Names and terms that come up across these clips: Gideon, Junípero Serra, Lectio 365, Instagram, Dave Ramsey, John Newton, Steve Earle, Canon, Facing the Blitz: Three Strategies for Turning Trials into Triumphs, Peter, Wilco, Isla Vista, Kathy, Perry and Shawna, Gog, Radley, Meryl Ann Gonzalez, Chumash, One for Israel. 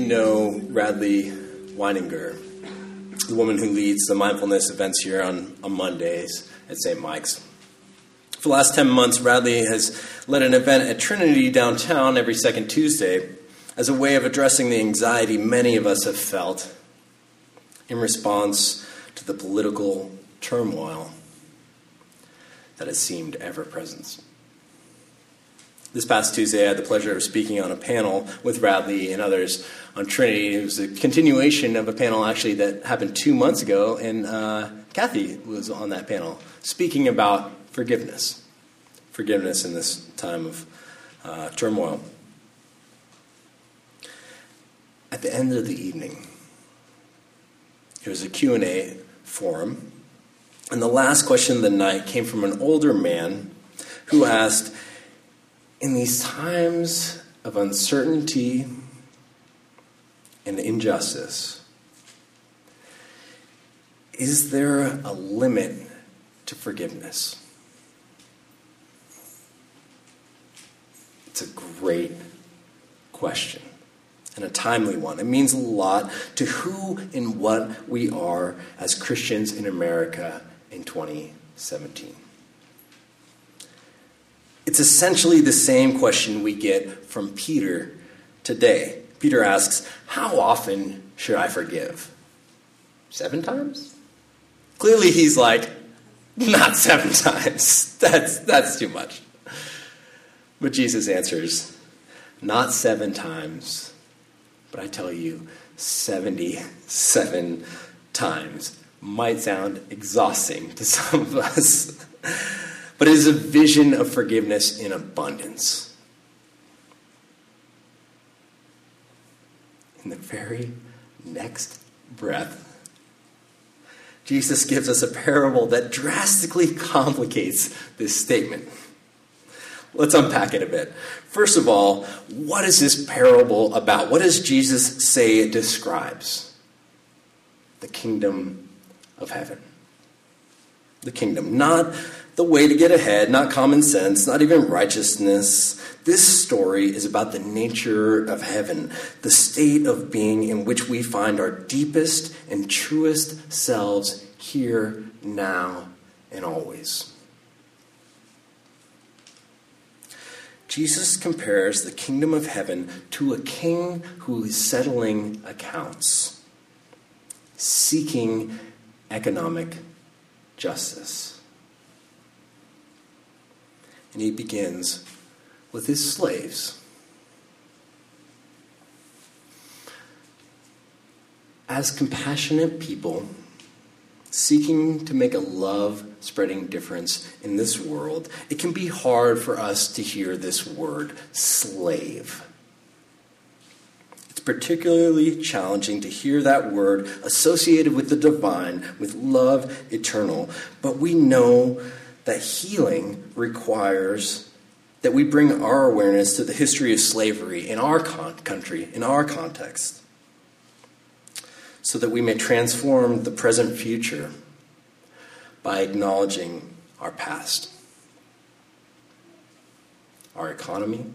you know Radley Weininger, the woman who leads the mindfulness events here on Mondays at St. Mike's. For the last 10 months, Radley has led an event at Trinity downtown every second Tuesday as a way of addressing the anxiety many of us have felt in response to the political turmoil that has seemed ever-present. This past Tuesday, I had the pleasure of speaking on a panel with Radley and others on Trinity. It was a continuation of a panel, actually, that happened 2 months ago, and Kathy was on that panel speaking about forgiveness. Forgiveness in this time of turmoil. At the end of the evening, it was a Q&A forum, and the last question of the night came from an older man who asked, in these times of uncertainty and injustice, is there a limit to forgiveness? It's a great question, and a timely one. It means a lot to who and what we are as Christians in America in 2017. It's essentially the same question we get from Peter today. Peter asks, how often should I forgive? 7 times? Clearly he's like, not 7 times. That's too much. But Jesus answers, not 7 times, but I tell you, 77 times. Might sound exhausting to some of us, but it is a vision of forgiveness in abundance. In the very next breath, Jesus gives us a parable that drastically complicates this statement. Let's unpack it a bit. First of all, what is this parable about? What does Jesus say it describes? The kingdom of heaven. The kingdom. Not the way to get ahead, not common sense, not even righteousness. This story is about the nature of heaven, the state of being in which we find our deepest and truest selves here, now, and always. Jesus compares the kingdom of heaven to a king who is settling accounts, seeking economic justice. And he begins with his slaves. As compassionate people seeking to make a love-spreading difference in this world, it can be hard for us to hear this word, slave. It's particularly challenging to hear that word associated with the divine, with love eternal. But we know that healing requires that we bring our awareness to the history of slavery in our country, in our context, so that we may transform the present future by acknowledging our past, our economy,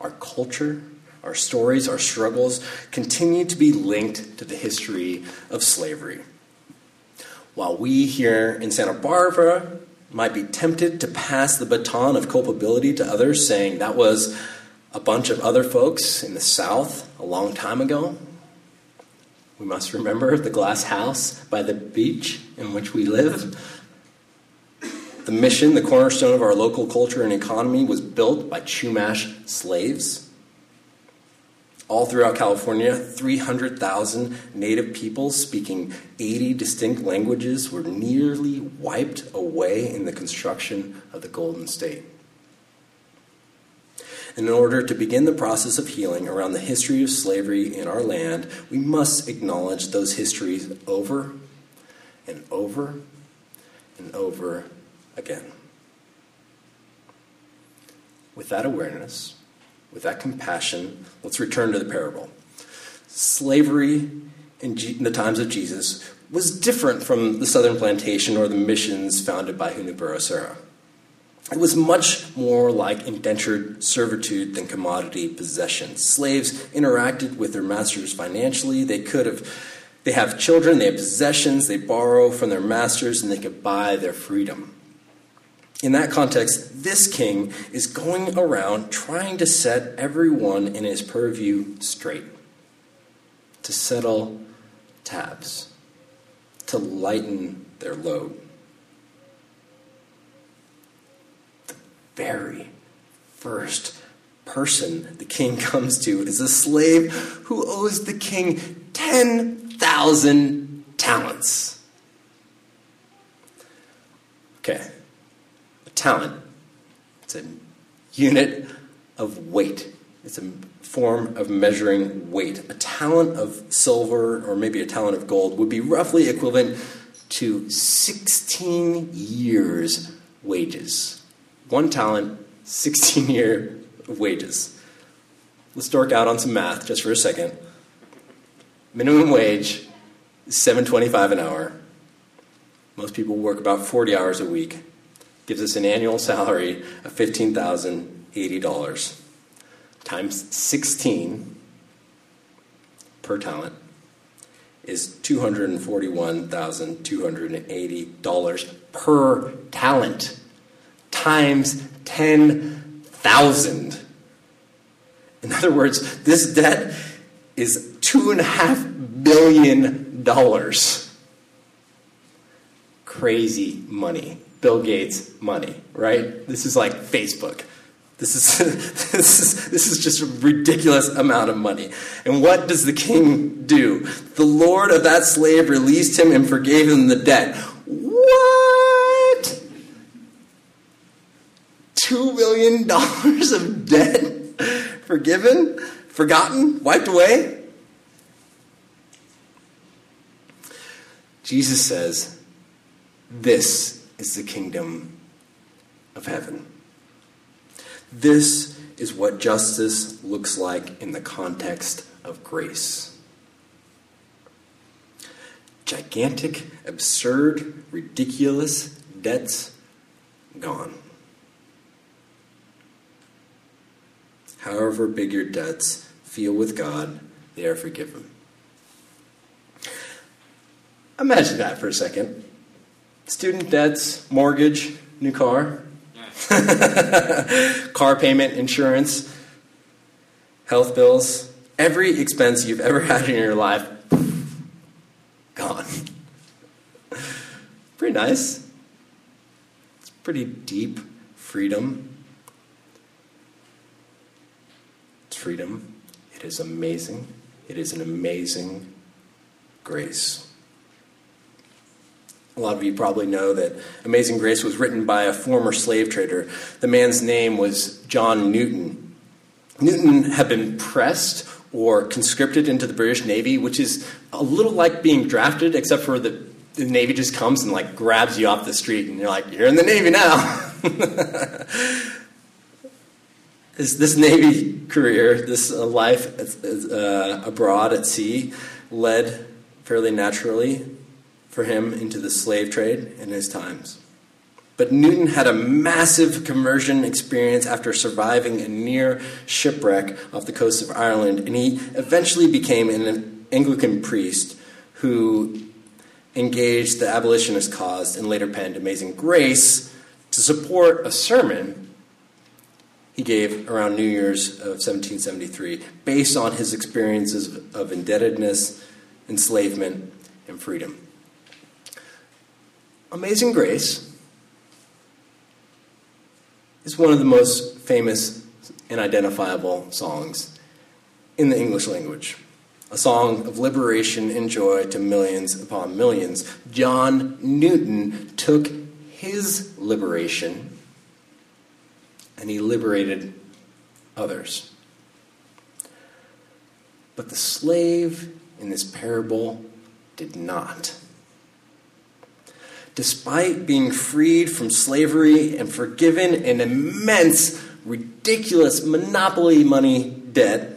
our culture, our stories, our struggles continue to be linked to the history of slavery. While we here in Santa Barbara might be tempted to pass the baton of culpability to others, saying that was a bunch of other folks in the South a long time ago, we must remember the glass house by the beach in which we live. The mission, the cornerstone of our local culture and economy, was built by Chumash slaves. All throughout California, 300,000 native people speaking 80 distinct languages were nearly wiped away in the construction of the Golden State. In order to begin the process of healing around the history of slavery in our land, we must acknowledge those histories over and over and over again. With that awareness, with that compassion, let's return to the parable. Slavery in the times of Jesus was different from the southern plantation or the missions founded by Junípero Serra. It was much more like indentured servitude than commodity possession. Slaves interacted with their masters financially. They have children, they have possessions, they borrow from their masters, and they could buy their freedom. In that context, this king is going around trying to set everyone in his purview straight, to settle tabs, to lighten their load. Very first person the king comes to is a slave who owes the king 10,000 talents. Okay, a talent, it's a unit of weight. It's a form of measuring weight. A talent of silver or maybe a talent of gold would be roughly equivalent to 16 years' wages. One talent, 16-year wages. Let's dork out on some math just for a second. Minimum wage is $7.25 an hour. Most people work about 40 hours a week. Gives us an annual salary of $15,080 times 16 per talent is $241,280 per talent. Times 10,000. In other words, this debt is $2.5 billion. Crazy money. Bill Gates money, right? This is like Facebook. This is just a ridiculous amount of money. And what does the king do? The lord of that slave released him and forgave him the debt. What? $2 million of debt forgiven, forgotten, wiped away? Jesus says, this is the kingdom of heaven. This is what justice looks like in the context of grace. Gigantic, absurd, ridiculous debts gone. However big your debts feel with God, they are forgiven. Imagine that for a second. Student debts, mortgage, new car, car payment, insurance, health bills, every expense you've ever had in your life, gone. Pretty nice. It's pretty deep freedom. Freedom. It is amazing. It is an amazing grace. A lot of you probably know that Amazing Grace was written by a former slave trader. The man's name was John Newton. Newton had been pressed or conscripted into the British Navy, which is a little like being drafted, except for the Navy just comes and like grabs you off the street and you're like, you're in the Navy now. This Navy career, this life abroad at sea led fairly naturally for him into the slave trade in his times. But Newton had a massive conversion experience after surviving a near shipwreck off the coast of Ireland, and he eventually became an Anglican priest who engaged the abolitionist cause and later penned Amazing Grace to support a sermon he gave around New Year's of 1773, based on his experiences of indebtedness, enslavement, and freedom. Amazing Grace is one of the most famous and identifiable songs in the English language. A song of liberation and joy to millions upon millions. John Newton took his liberation and he liberated others. But the slave in this parable did not. Despite being freed from slavery and forgiven an immense, ridiculous monopoly money debt,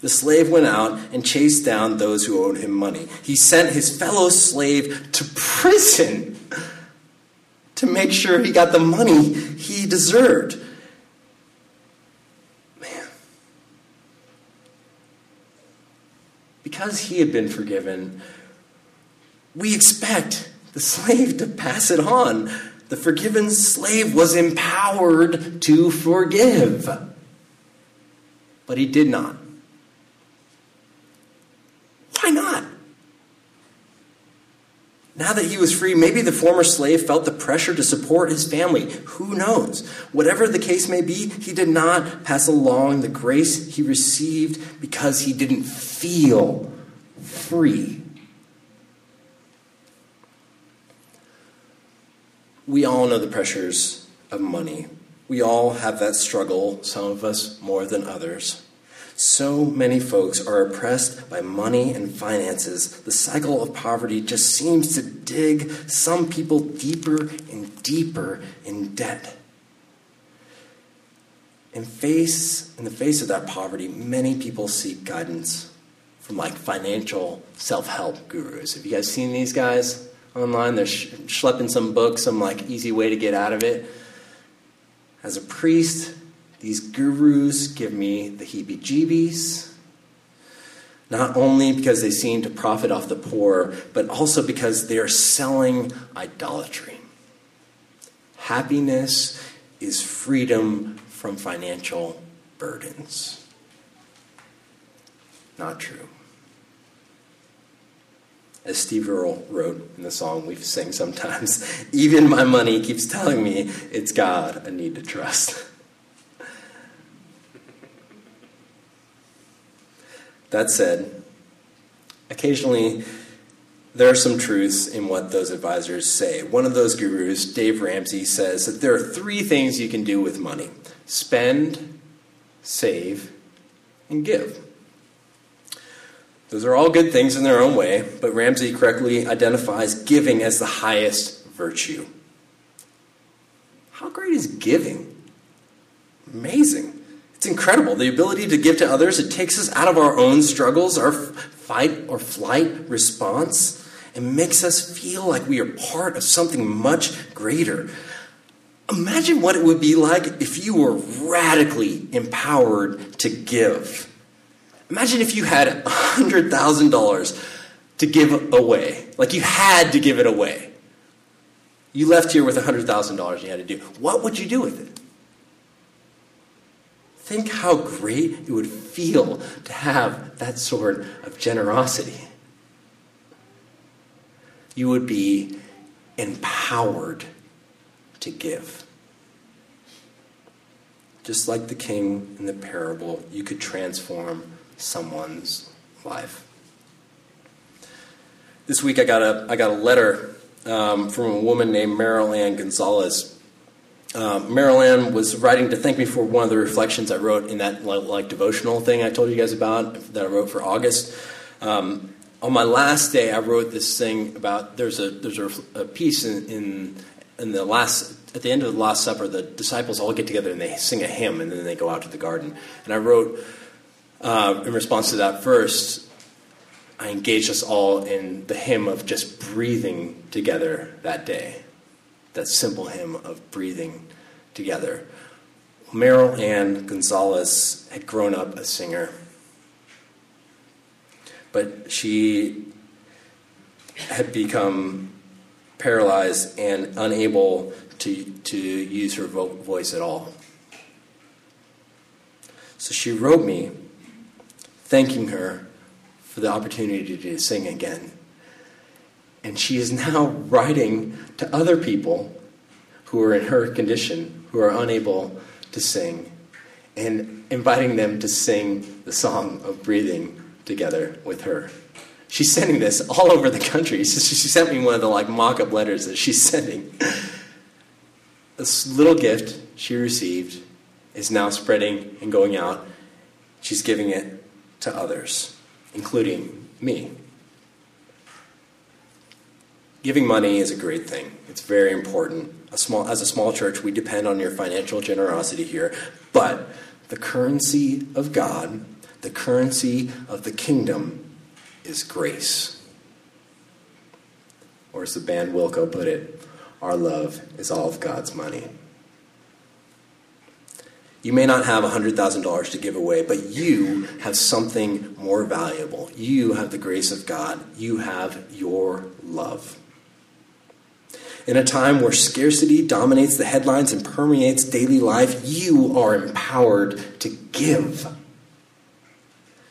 the slave went out and chased down those who owed him money. He sent his fellow slave to prison to make sure he got the money he deserved. Man. Because he had been forgiven, we expect the slave to pass it on. The forgiven slave was empowered to forgive. But he did not. Why not? Now that he was free, maybe the former slave felt the pressure to support his family. Who knows? Whatever the case may be, he did not pass along the grace he received because he didn't feel free. We all know the pressures of money. We all have that struggle, some of us more than others. So many folks are oppressed by money and finances. The cycle of poverty just seems to dig some people deeper and deeper in debt. In the face of that poverty, many people seek guidance from financial self-help gurus. Have you guys seen these guys online? They're schlepping some book, some easy way to get out of it. As a priest, these gurus give me the heebie-jeebies, not only because they seem to profit off the poor, but also because they are selling idolatry. Happiness is freedom from financial burdens. Not true. As Steve Earle wrote in the song we sing sometimes, even my money keeps telling me it's God I need to trust. That said, occasionally there are some truths in what those advisors say. One of those gurus, Dave Ramsey, says that there are three things you can do with money: spend, save, and give. Those are all good things in their own way, but Ramsey correctly identifies giving as the highest virtue. How great is giving? Amazing. It's incredible. The ability to give to others, it takes us out of our own struggles, our fight or flight response, and makes us feel like we are part of something much greater. Imagine what it would be like if you were radically empowered to give. Imagine if you had $100,000 to give away. You had to give it away. You left here with $100,000 you had to do. What would you do with it? Think how great it would feel to have that sort of generosity. You would be empowered to give. Just like the king in the parable, you could transform someone's life. This week I got a letter from a woman named Meryl Ann Gonzalez. Meryl Ann was writing to thank me for one of the reflections I wrote in that devotional thing I told you guys about that I wrote for August. On my last day, I wrote this thing about there's a piece in the last, at the end of the Last Supper, the disciples all get together and they sing a hymn and then they go out to the garden. And I wrote in response to that verse, I engaged us all in the hymn of just breathing together that day. That simple hymn of breathing together. Meryl Ann Gonzalez had grown up a singer, but she had become paralyzed and unable to use her voice at all. So she wrote me, thanking her for the opportunity to sing again. And she is now writing to other people who are in her condition, who are unable to sing, and inviting them to sing the song of breathing together with her. She's sending this all over the country. So she sent me one of the mock-up letters that she's sending. This little gift she received is now spreading and going out. She's giving it to others, including me. Giving money is a great thing. It's very important. As a small church, we depend on your financial generosity here. But the currency of God, the currency of the kingdom, is grace. Or as the band Wilco put it, Our love is all of God's money. You may not have $100,000 to give away, but you have something more valuable. You have the grace of God. You have your love. In a time where scarcity dominates the headlines and permeates daily life, you are empowered to give.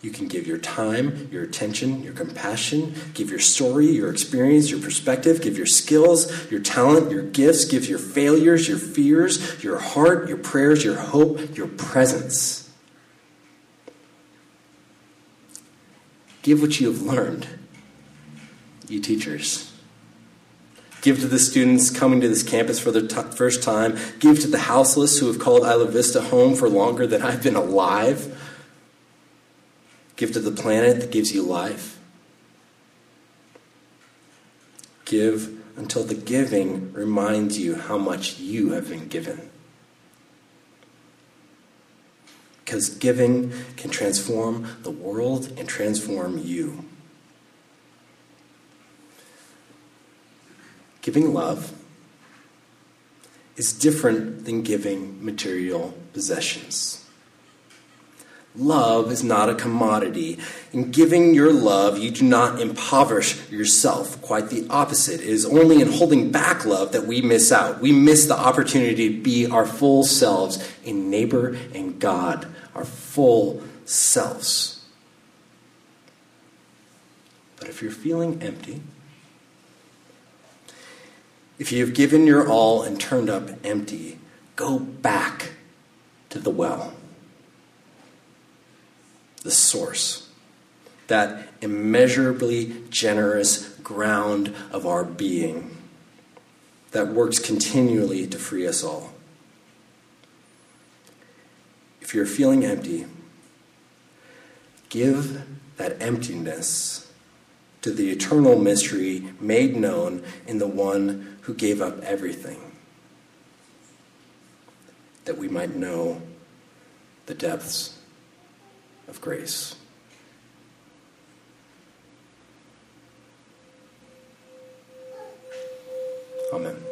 You can give your time, your attention, your compassion, give your story, your experience, your perspective, give your skills, your talent, your gifts, give your failures, your fears, your heart, your prayers, your hope, your presence. Give what you have learned, you teachers. Give to the students coming to this campus for the first time. Give to the houseless who have called Isla Vista home for longer than I've been alive. Give to the planet that gives you life. Give until the giving reminds you how much you have been given. Because giving can transform the world and transform you. Giving love is different than giving material possessions. Love is not a commodity. In giving your love, you do not impoverish yourself. Quite the opposite. It is only in holding back love that we miss out. We miss the opportunity to be our full selves in neighbor and God, our full selves. But if you're feeling empty, if you've given your all and turned up empty, go back to the well. The source, that immeasurably generous ground of our being that works continually to free us all. If you're feeling empty, give that emptiness to the eternal mystery made known in the one who gave up everything, that we might know the depths of grace. Amen.